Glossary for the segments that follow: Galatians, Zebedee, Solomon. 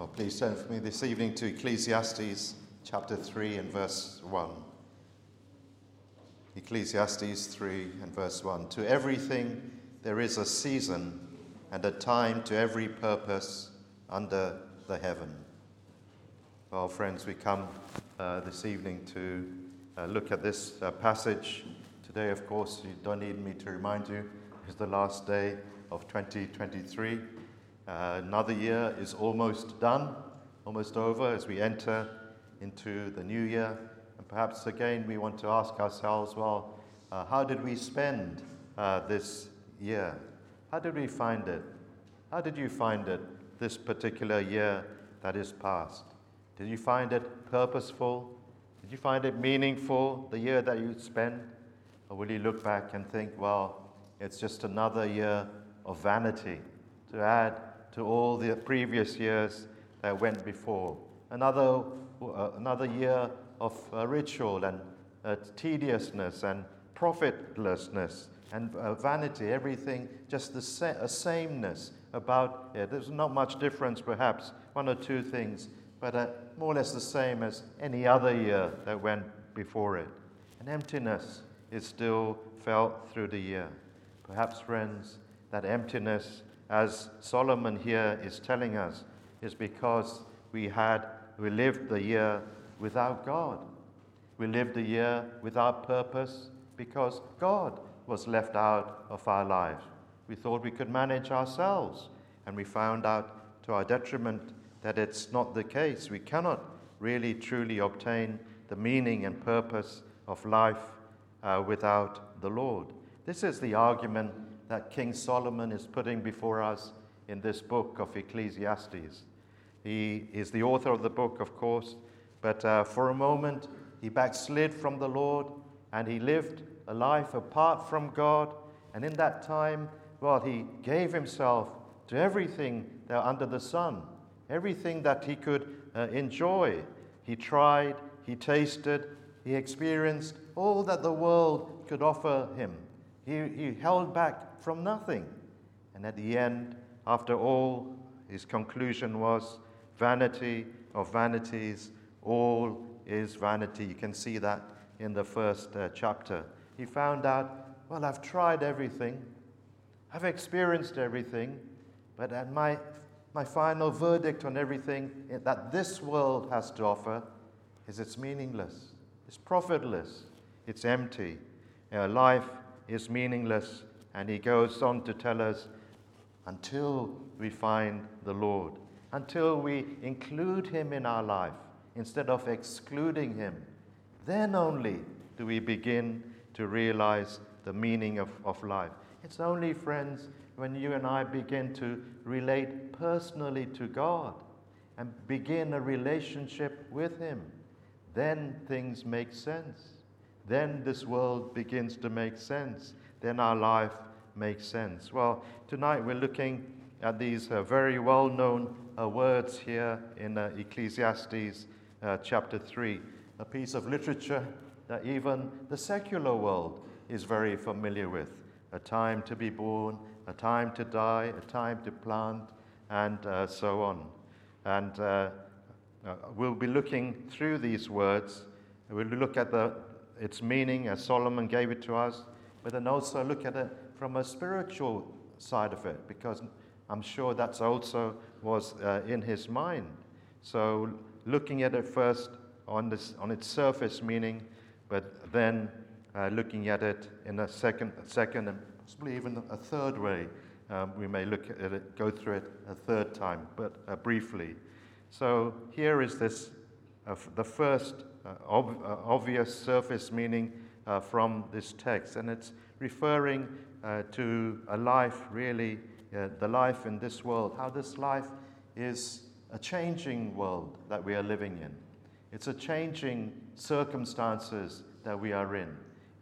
Well, please turn for me this evening to Ecclesiastes chapter 3 and verse 1. Ecclesiastes 3 and verse 1. To everything there is a season and a time to every purpose under the heaven. Well, friends, we come this evening to look at this passage. Today, of course, you don't need me to remind you, it's the last day of 2023. Another year is almost done, almost over as we enter into the new year. And perhaps again we want to ask ourselves, well, how did we spend this year? How did we find it? How did you find it, this particular year that is past? Did you find it purposeful? Did you find it meaningful, the year that you spent? Or will you look back and think, well, it's just another year of vanity to add to all the previous years that went before. Another year of ritual and tediousness and profitlessness and vanity, everything, just the sameness about it. There's not much difference, perhaps, one or two things, but more or less the same as any other year that went before it. And emptiness is still felt through the year. Perhaps, friends, that emptiness, as Solomon here is telling us, is because we lived the year without God. We lived the year without purpose because God was left out of our lives. We thought we could manage ourselves, and we found out to our detriment that it's not the case. We cannot really truly obtain the meaning and purpose of life without the Lord. This is the argument that King Solomon is putting before us in this book of Ecclesiastes. He is the author of the book, of course, but for a moment he backslid from the Lord and he lived a life apart from God. And in that time, well, he gave himself to everything under the sun, everything that he could enjoy. He tried, he tasted, he experienced all that the world could offer him. He held back from nothing. And at the end, after all, his conclusion was, vanity of vanities, all is vanity. You can see that in the first chapter. He found out, well, I've tried everything. I've experienced everything. But at my final verdict on everything that this world has to offer is it's meaningless. It's profitless. It's empty. Life is meaningless, and he goes on to tell us, until we find the Lord, until we include him in our life instead of excluding him, then only do we begin to realize the meaning of life. It's only, friends, when you and I begin to relate personally to God and begin a relationship with him, then things make sense. Then this world begins to make sense. Then our life makes sense. Well, tonight we're looking at these very well-known words here in Ecclesiastes chapter 3, a piece of literature that even the secular world is very familiar with. A time to be born, a time to die, a time to plant, and so on. And we'll be looking through these words. We'll look at its meaning as Solomon gave it to us, but then also look at it from a spiritual side of it, because I'm sure that's also was in his mind. So looking at it first on its surface meaning, but then looking at it in a second and possibly even a third way. We may look at it, go through it a third time, but briefly. So here is this, the first obvious surface meaning from this text, and it's referring to a life, really, the life in this world, how this life is a changing world that we are living in. It's a changing circumstances that we are in,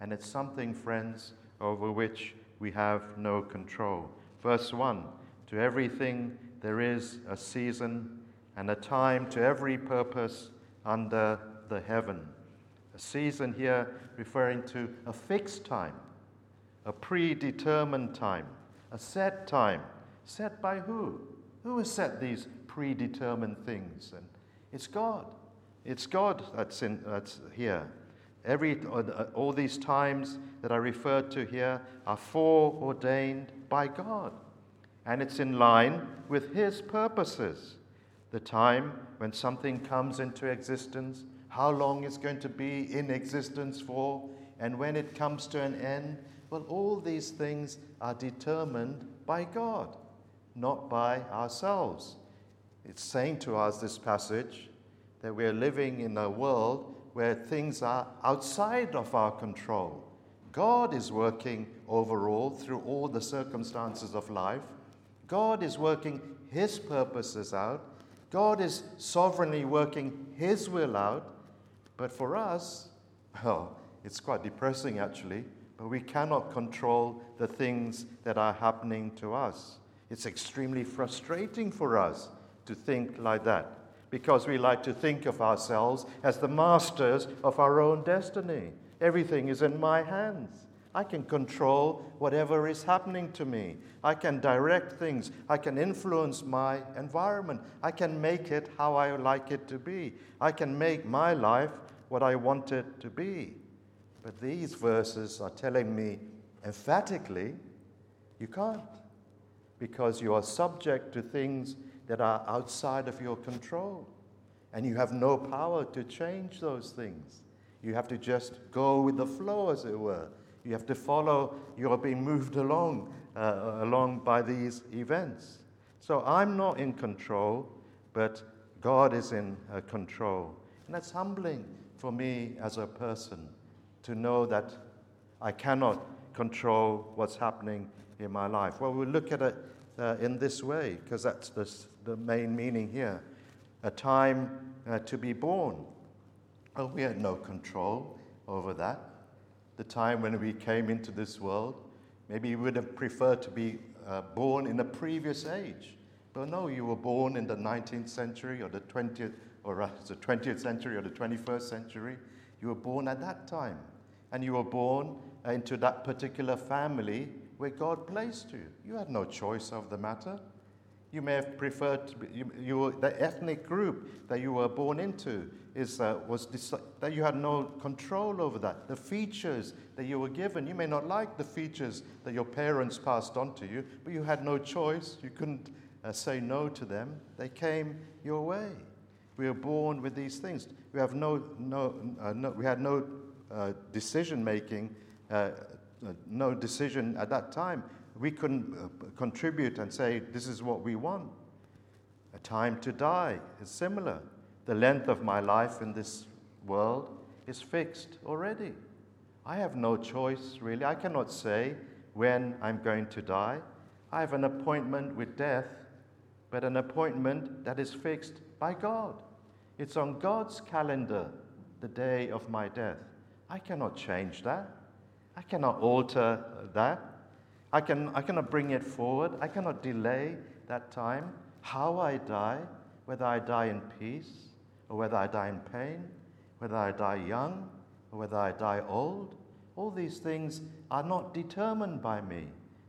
and it's something, friends, over which we have no control. Verse 1, to everything there is a season and a time to every purpose under the heaven. A season here referring to a fixed time, a predetermined time, a set time. Set by who? Who has set these predetermined things? And it's God. It's God that's here. All these times that I referred to here are foreordained by God. And it's in line with His purposes. The time when something comes into existence, how long it's going to be in existence for, and when it comes to an end, well, all these things are determined by God, not by ourselves. It's saying to us, this passage, that we're living in a world where things are outside of our control. God is working overall through all the circumstances of life. God is working His purposes out. God is sovereignly working His will out. But for us, well, it's quite depressing actually, but we cannot control the things that are happening to us. It's extremely frustrating for us to think like that, because we like to think of ourselves as the masters of our own destiny. Everything is in my hands. I can control whatever is happening to me. I can direct things. I can influence my environment. I can make it how I like it to be. I can make my life what I want it to be. But these verses are telling me emphatically, you can't, because you are subject to things that are outside of your control, and you have no power to change those things. You have to just go with the flow, as it were. You have to follow. You are being moved along by these events. So I'm not in control, but God is in control. And that's humbling for me as a person, to know that I cannot control what's happening in my life. Well, we'll look at it in this way, because that's the main meaning here. A time to be born. Oh, we had no control over that. The time when we came into this world, maybe you would have preferred to be born in a previous age. But no, you were born in the 19th century or the 20th century or the 21st century. You were born at that time. And you were born into that particular family where God placed you. You had no choice of the matter. You may have preferred to be, the ethnic group that you were born into that you had no control over that. The features that you were given, you may not like the features that your parents passed on to you, but you had no choice. You couldn't say no to them. They came your way. We were born with these things. We have no decision at that time. We couldn't contribute and say, this is what we want. A time to die is similar. The length of my life in this world is fixed already. I have no choice, really. I cannot say when I'm going to die. I have an appointment with death, but an appointment that is fixed by God. It's on God's calendar, the day of my death. I cannot change that. I cannot alter that. I cannot bring it forward. I cannot delay that time. How I die, whether I die in peace or whether I die in pain, whether I die young or whether I die old, all these things are not determined by me.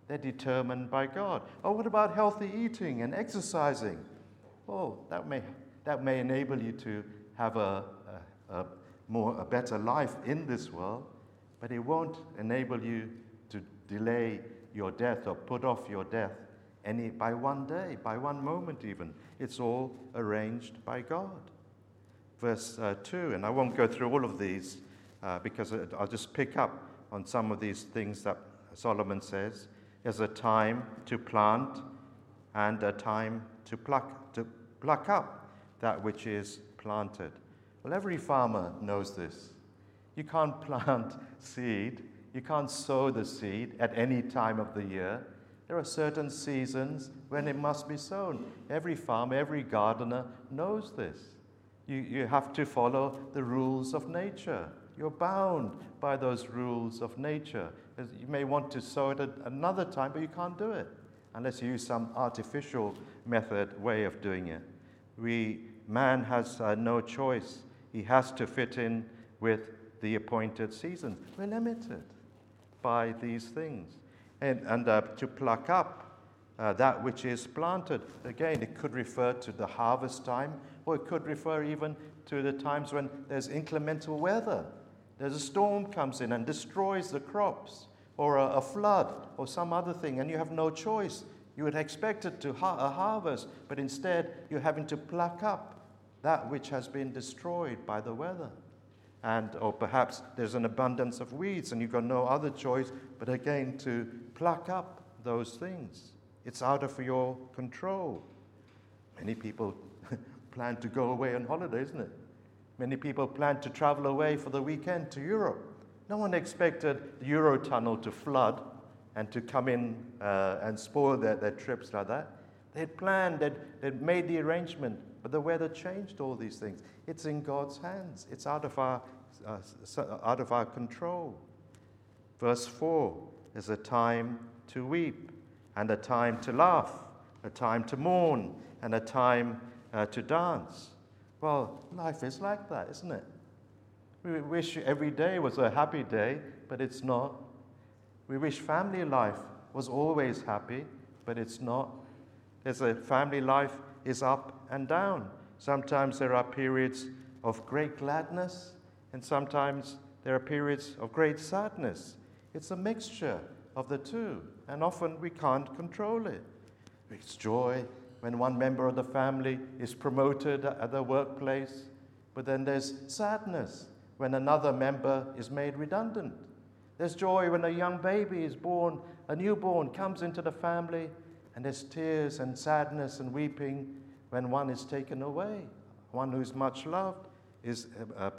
They're determined by God. Oh, what about healthy eating and exercising? Oh, that may enable you to have a better life in this world, but it won't enable you to delay your death or put off your death by one day, by one moment even. It's all arranged by God. Verse 2, and I won't go through all of these because I'll just pick up on some of these things that Solomon says. There's a time to plant and a time to pluck up that which is planted. Well, every farmer knows this. You can't plant seed. You can't sow the seed at any time of the year. There are certain seasons when it must be sown. Every farmer, every gardener knows this. You have to follow the rules of nature. You're bound by those rules of nature. You may want to sow it at another time, but you can't do it unless you use some artificial way of doing it. Man has no choice. He has to fit in with the appointed season. We're limited by these things. And to pluck up that which is planted. Again, it could refer to the harvest time, or it could refer even to the times when there's inclement weather. There's a storm comes in and destroys the crops, or a flood, or some other thing, and you have no choice. You would expect it to a harvest, but instead you're having to pluck up that which has been destroyed by the weather. And or perhaps there's an abundance of weeds and you've got no other choice but again to pluck up those things. It's out of your control. Many people plan to go away on holiday, isn't it? Many people plan to travel away for the weekend to Europe. No one expected the Eurotunnel to flood and to come in and spoil their trips like that. They'd planned, they'd made the arrangement, but the weather changed all these things. It's in God's hands. It's out of our control. Verse 4 is a time to weep and a time to laugh, a time to mourn and a time to dance. Well, life is like that, isn't it? We wish every day was a happy day, but it's not. We wish family life was always happy, but it's not. There's a family life is up and down. Sometimes there are periods of great gladness, and sometimes there are periods of great sadness. It's a mixture of the two, and often we can't control it. It's joy when one member of the family is promoted at their workplace, but then there's sadness when another member is made redundant. There's joy when a young baby is born, a newborn comes into the family, and there's tears and sadness and weeping when one is taken away. One who's much loved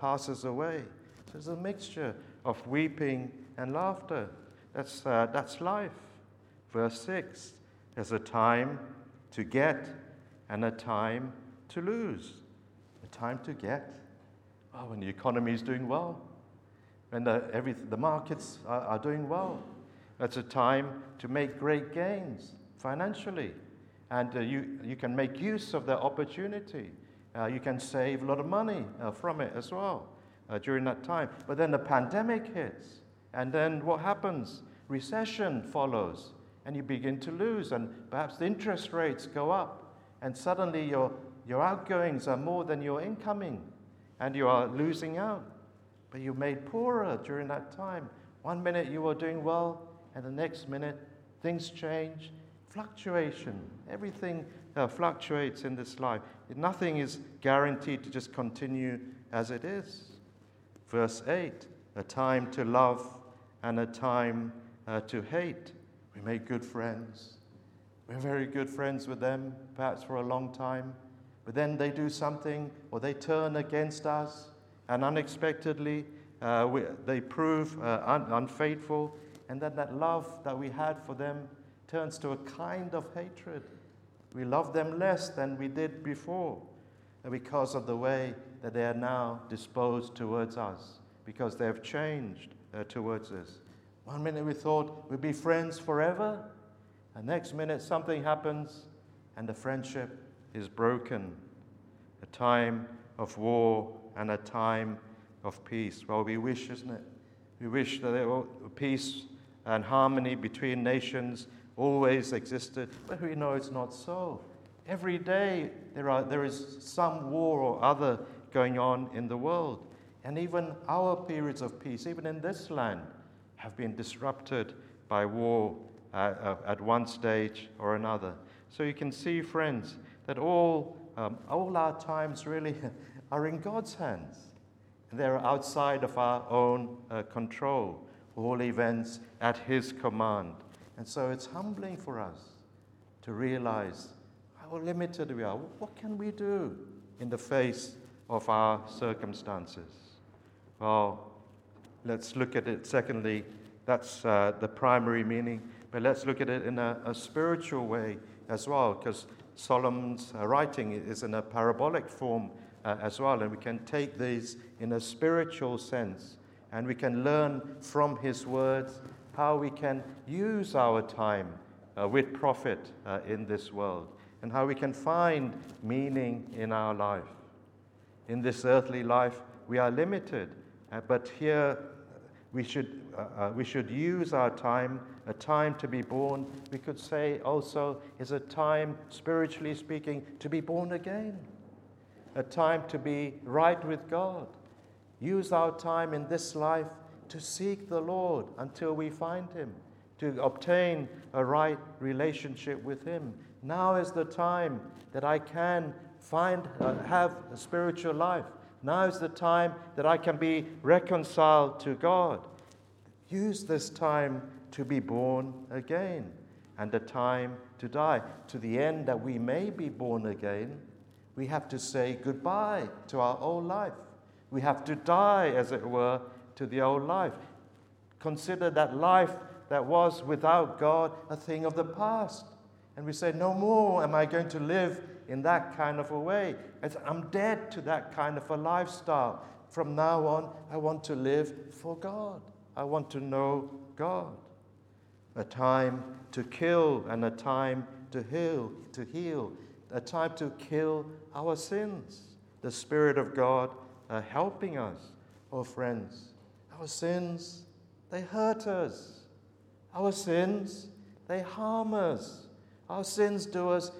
passes away. So there's a mixture of weeping and laughter. That's life. Verse 6, there's a time to get and a time to lose. A time to get. Oh, when the economy is doing well. When the markets are doing well. That's a time to make great gains financially. And you can make use of the opportunity. You can save a lot of money from it as well during that time. But then the pandemic hits. And then what happens? Recession follows. And you begin to lose. And perhaps the interest rates go up. And suddenly your outgoings are more than your incoming. And you are losing out. But you're made poorer during that time. One minute you are doing well. And the next minute things change. Fluctuation. Everything fluctuates in this life. Nothing is guaranteed to just continue as it is. Verse 8, a time to love and a time to hate. We make good friends. We're very good friends with them, perhaps for a long time. But then they do something or they turn against us, and unexpectedly they prove unfaithful. And then that love that we had for them turns to a kind of hatred. We love them less than we did before because of the way that they are now disposed towards us, because they have changed towards us. One minute we thought we'd be friends forever, and next minute something happens and the friendship is broken. A time of war and a time of peace. Well, we wish, isn't it? We wish that there were peace and harmony between nations always existed, but we know it's not so. Every day there is some war or other going on in the world, and even our periods of peace, even in this land, have been disrupted by war at one stage or another. So you can see, friends, that all our times really are in God's hands. They're outside of our own control. All events at His command. And so it's humbling for us to realize how limited we are. What can we do in the face of our circumstances? Well, let's look at it secondly. That's the primary meaning. But let's look at it in a spiritual way as well, because Solomon's writing is in a parabolic form as well. And we can take these in a spiritual sense. And we can learn from his words how we can use our time with profit in this world, and how we can find meaning in our life. In this earthly life, we are limited, but here We should use our time, a time to be born. We could say also is a time, spiritually speaking, to be born again, a time to be right with God. Use our time in this life to seek the Lord until we find him, to obtain a right relationship with him. Now is the time that I can have a spiritual life. Now is the time that I can be reconciled to God. Use this time to be born again and the time to die. To the end that we may be born again, we have to say goodbye to our old life. We have to die, as it were, to the old life. Consider that life that was without God a thing of the past. And we say, no more am I going to live in that kind of a way. I'm dead to that kind of a lifestyle. From now on, I want to live for God. I want to know God. A time to kill and a time to heal. A time to kill our sins. The Spirit of God helping us. Oh, friends, our sins, they hurt us. Our sins, they harm us. Our sins do us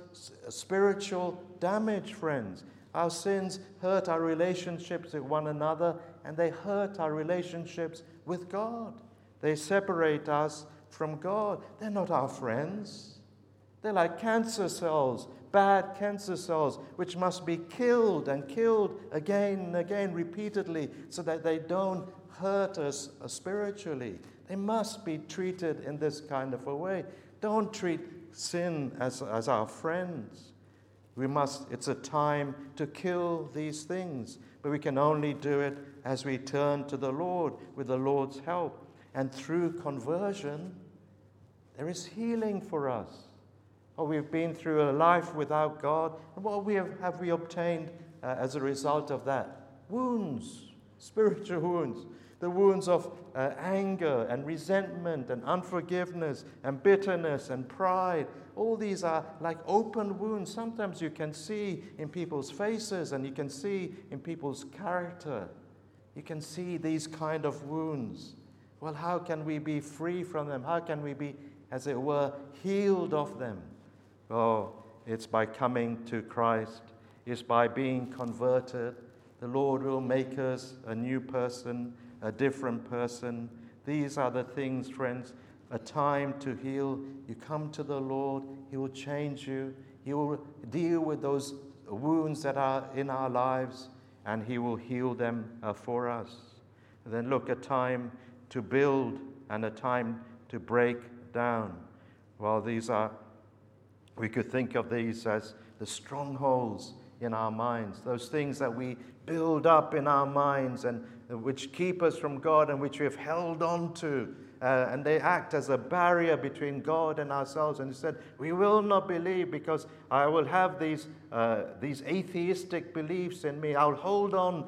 spiritual damage, friends. Our sins hurt our relationships with one another, and they hurt our relationships with God. They separate us from God. They're not our friends. They're like cancer cells, bad cancer cells, which must be killed and killed again and again repeatedly so that they don't hurt us spiritually. They must be treated in this kind of a way. Don't treat sin as our friends. It's a time to kill these things, but we can only do it as we turn to the Lord with the Lord's help. And through conversion, there is healing for us. Oh, we've been through a life without God, and what have we obtained as a result of that? Wounds, spiritual wounds. The wounds of anger and resentment and unforgiveness and bitterness and pride. All these are like open wounds. Sometimes you can see in people's faces and you can see in people's character. You can see these kind of wounds. Well, how can we be free from them? How can we be, as it were, healed of them? Oh, it's by coming to Christ. It's by being converted. The Lord will make us a new person, a different person. These are the things, friends, a time to heal. You come to the Lord, he will change you. He will deal with those wounds that are in our lives, and he will heal them for us. And then look, a time to build and a time to break down. Well, we could think of these as the strongholds in our minds, those things that we build up in our minds and which keep us from God and which we have held on to, and they act as a barrier between God and ourselves. And he said, we will not believe because I will have these atheistic beliefs in me. I'll hold on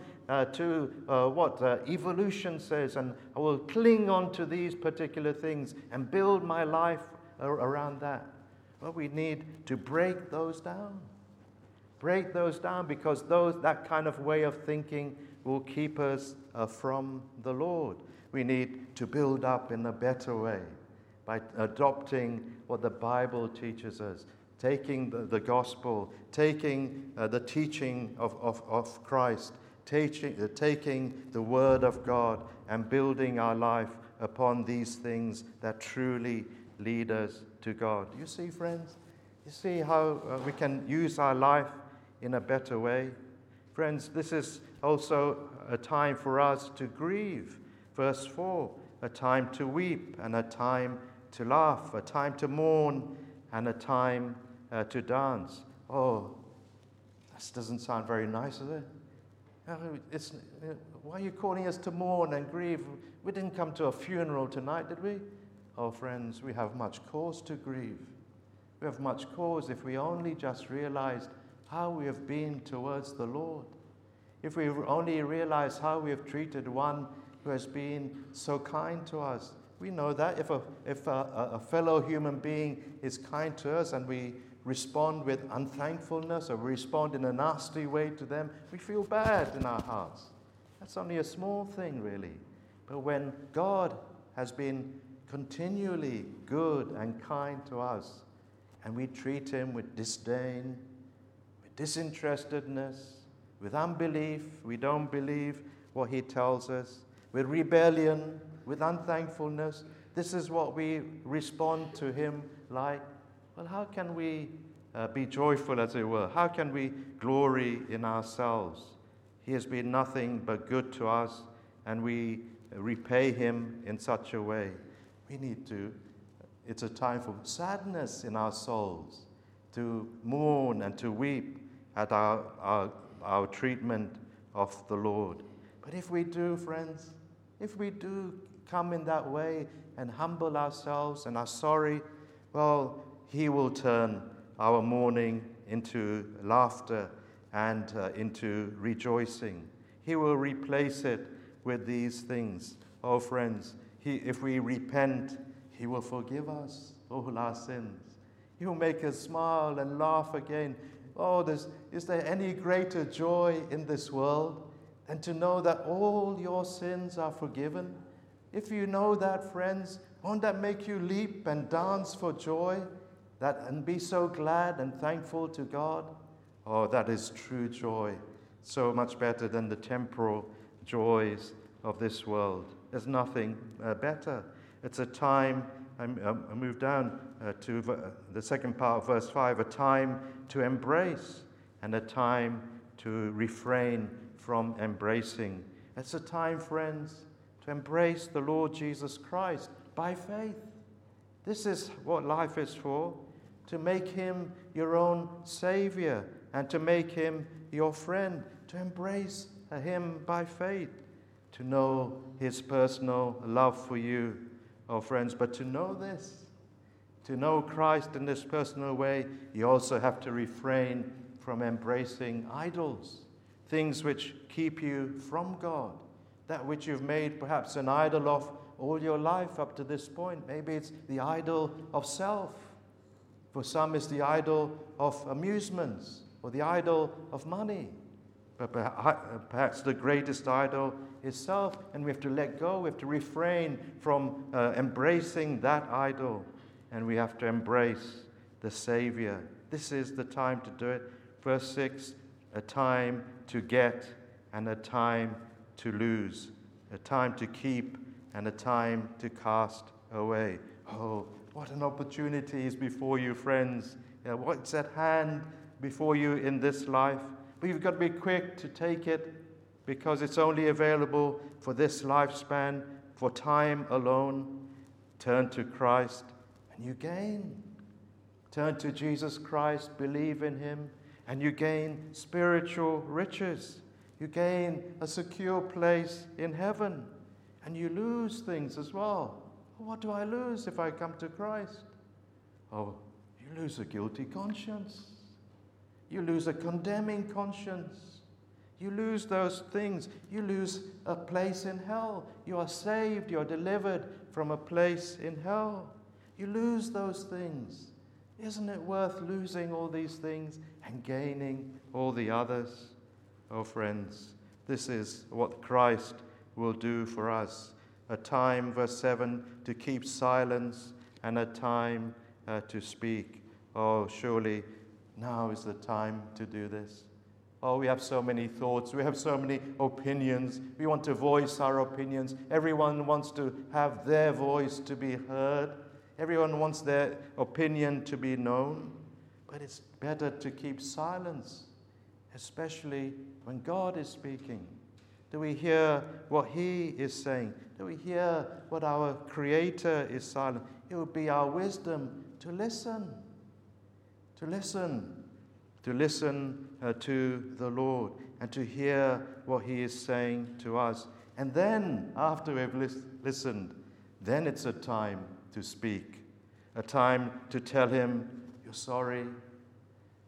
to what evolution says, and I will cling on to these particular things and build my life around that. Well, we need to break those down. Break those down, because that kind of way of thinking will keep us from the Lord. We need to build up in a better way by adopting what the Bible teaches us, taking the gospel, taking the teaching of Christ, taking the word of God and building our life upon these things that truly lead us to God. You see, friends? You see how we can use our life in a better way. Friends, this is also a time for us to grieve. Verse 4, a time to weep and a time to laugh, a time to mourn and a time to dance. Oh, this doesn't sound very nice, does it? Why are you calling us to mourn and grieve? We didn't come to a funeral tonight, did we? Oh, friends, we have much cause to grieve. We have much cause if we only just realized how we have been towards the Lord. If we only realize how we have treated one who has been so kind to us. We know that if a fellow human being is kind to us and we respond with unthankfulness or respond in a nasty way to them, we feel bad in our hearts. That's only a small thing, really. But when God has been continually good and kind to us, and we treat him with disdain, with disinterestedness, with unbelief, we don't believe what he tells us, with rebellion, with unthankfulness, this is what we respond to him like. Well, how can we be joyful, as it were? How can we glory in ourselves? He has been nothing but good to us, and we repay him in such a way. We need to, it's a time for sadness in our souls, to mourn and to weep at our treatment of the Lord. But if we do, friends, if we do come in that way and humble ourselves and are sorry, well, he will turn our mourning into laughter and into rejoicing. He will replace it with these things. Oh, friends, if we repent, he will forgive us all our sins. He will make us smile and laugh again. Oh, is there any greater joy in this world than to know that all your sins are forgiven? If you know that, friends, won't that make you leap and dance for joy and be so glad and thankful to God? Oh, that is true joy, so much better than the temporal joys of this world. There's nothing better. It's a time, I move down to the second part of verse 5, a time to embrace and a time to refrain from embracing. It's a time, friends, to embrace the Lord Jesus Christ by faith. This is what life is for, to make him your own Savior and to make him your friend, to embrace him by faith, to know his personal love for you, oh friends. But to know this, to know Christ in this personal way, you also have to refrain from embracing idols, things which keep you from God, that which you've made perhaps an idol of all your life up to this point. Maybe it's the idol of self. For some it's the idol of amusements or the idol of money. But perhaps the greatest idol is self, and we have to let go. We have to refrain from embracing that idol, and we have to embrace the Savior. This is the time to do it. Verse 6, a time to get and a time to lose, a time to keep and a time to cast away. Oh, what an opportunity is before you, friends. What's at hand before you in this life? But you've got to be quick to take it, because it's only available for this lifespan, for time alone. Turn to Christ and you gain. Turn to Jesus Christ, believe in him, and you gain spiritual riches. You gain a secure place in heaven. And you lose things as well. What do I lose if I come to Christ? Oh, you lose a guilty conscience. You lose a condemning conscience. You lose those things. You lose a place in hell. You are saved. You are delivered from a place in hell. You lose those things. Isn't it worth losing all these things and gaining all the others? Oh, friends, this is what Christ will do for us. A time, verse 7, to keep silence, and a time to speak. Oh, surely now is the time to do this. Oh, we have so many thoughts. We have so many opinions. We want to voice our opinions. Everyone wants to have their voice to be heard. Everyone wants their opinion to be known. But it's better to keep silence, especially when God is speaking. Do we hear what he is saying? Do we hear what our Creator is silent? It would be our wisdom to listen. To listen to the Lord and to hear what he is saying to us. And then, after we've listened, then it's a time to speak, a time to tell him you're sorry,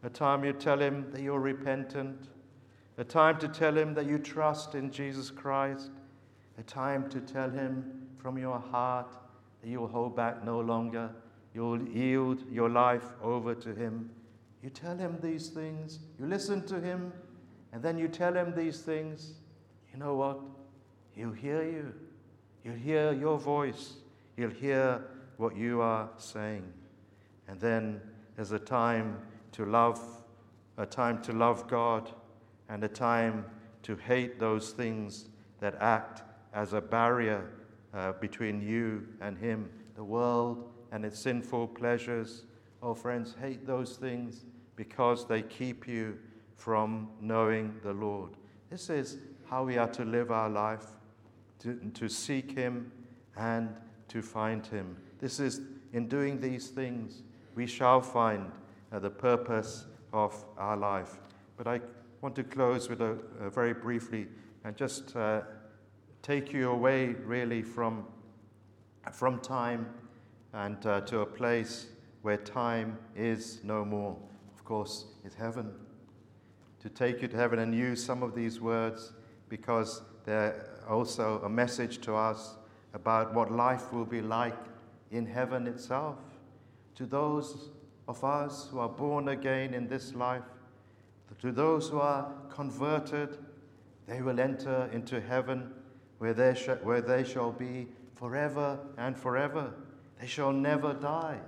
a time you tell him that you're repentant, a time to tell him that you trust in Jesus Christ, a time to tell him from your heart that you will hold back no longer, you'll yield your life over to him. You tell him these things, you listen to him, and then you tell him these things. You know what? He'll hear you. He'll hear your voice. He'll hear what you are saying. And then there's a time to love God, and a time to hate those things that act as a barrier between you and Him. The world and its sinful pleasures. Oh, friends, hate those things because they keep you from knowing the Lord. This is how we are to live our life, to seek Him and to find Him. This is, in doing these things, we shall find the purpose of our life. But I want to close with a very briefly and just take you away really from time and to a place where time is no more. Of course, is heaven. To take you to heaven and use some of these words because they're also a message to us about what life will be like in heaven itself. To those of us who are born again in this life, to those who are converted, they will enter into heaven where they shall be forever and forever. They shall never die.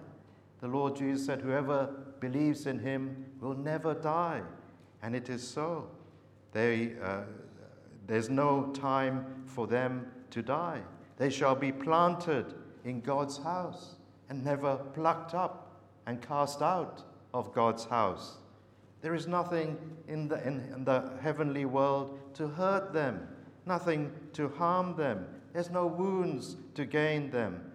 The Lord Jesus said, whoever believes in Him will never die. And it is so. There's no time for them to die. They shall be planted in God's house and never plucked up and cast out of God's house. There is nothing in the heavenly world to hurt them, nothing to harm them. There's no wounds to gain them,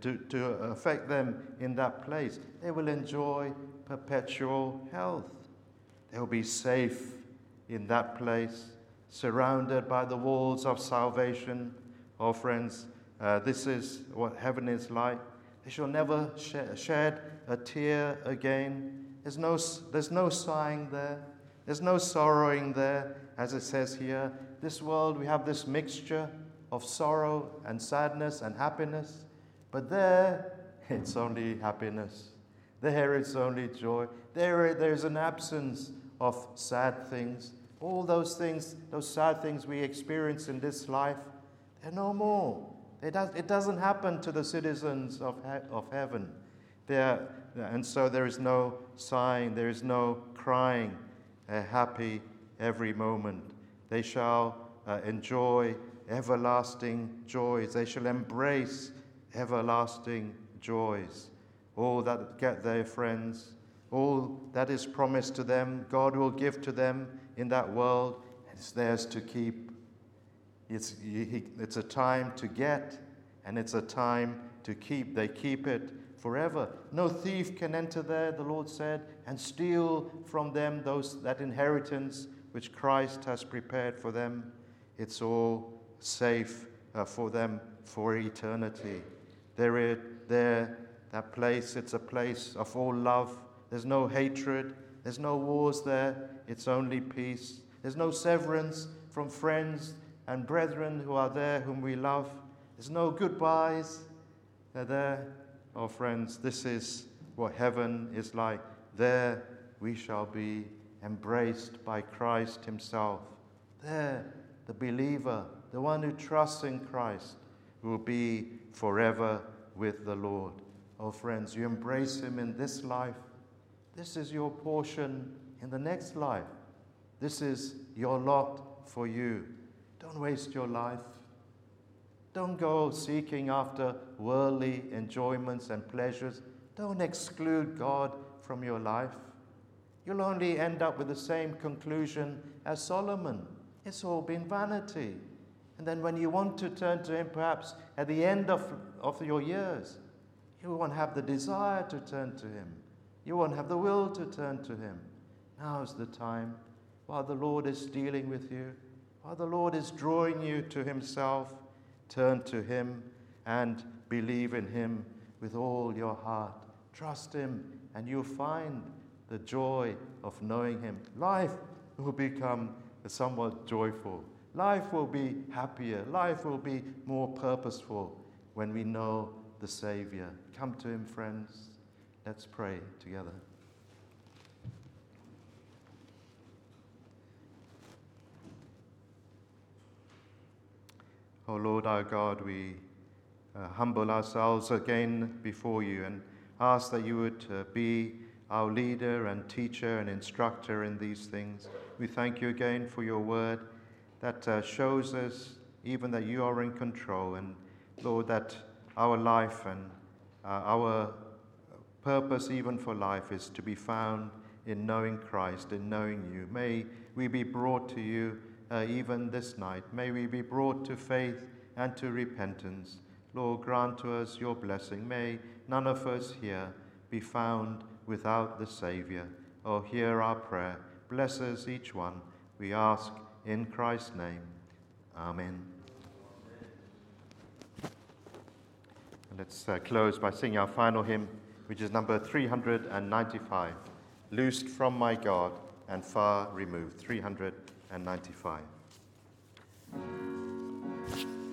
to affect them in that place. They will enjoy perpetual health. They'll be safe in that place, surrounded by the walls of salvation. Oh, friends, this is what heaven is like. They shall never shed a tear again. There's no sighing there. There's no sorrowing there, as it says here. This world, we have this mixture of sorrow and sadness and happiness. But there, it's only happiness. There, it's only joy. There's an absence of sad things. All those things, those sad things we experience in this life, they're no more. It doesn't happen to the citizens of heaven. And so there is no sighing, there is no crying. They're happy every moment. They shall enjoy everlasting joys. They shall embrace everlasting joys. All that get their friends, all that is promised to them, God will give to them in that world, and it's theirs to keep. It's a time to get, and it's a time to keep. They keep it forever. No thief can enter there, the Lord said, and steal from them that inheritance which Christ has prepared for them. It's all safe for them for eternity. That place, it's a place of all love. There's no hatred. There's no wars there. It's only peace. There's no severance from friends and brethren who are there whom we love. There's no goodbyes. They're there. Oh, friends, this is what heaven is like. There we shall be embraced by Christ Himself. There, the believer, the one who trusts in Christ, will be forever with the Lord. Oh, friends, you embrace Him in this life. This is your portion in the next life. This is your lot for you. Don't waste your life. Don't go seeking after worldly enjoyments and pleasures. Don't exclude God from your life. You'll only end up with the same conclusion as Solomon. It's all been vanity. And then when you want to turn to Him, perhaps at the end of your years, you won't have the desire to turn to Him. You won't have the will to turn to Him. Now's the time, while the Lord is dealing with you, while the Lord is drawing you to Himself, turn to Him and believe in Him with all your heart. Trust Him and you'll find the joy of knowing Him. Life will become somewhat joyful. Life will be happier. Life will be more purposeful when we know the Savior. Come to Him, friends. Let's pray together. Oh, O Lord our God, we humble ourselves again before you and ask that you would be our leader and teacher and instructor in these things. We thank you again for your word that shows us even that you are in control, and Lord, that our life and our purpose even for life is to be found in knowing Christ, in knowing you. May we be brought to you even this night. May we be brought to faith and to repentance. Lord, grant to us your blessing. May none of us here be found without the Saviour. Oh, hear our prayer. Bless us each one, we ask in Christ's name. Amen. And let's close by singing our final hymn, which is number 395, Loosed from My God and Far Removed, 395.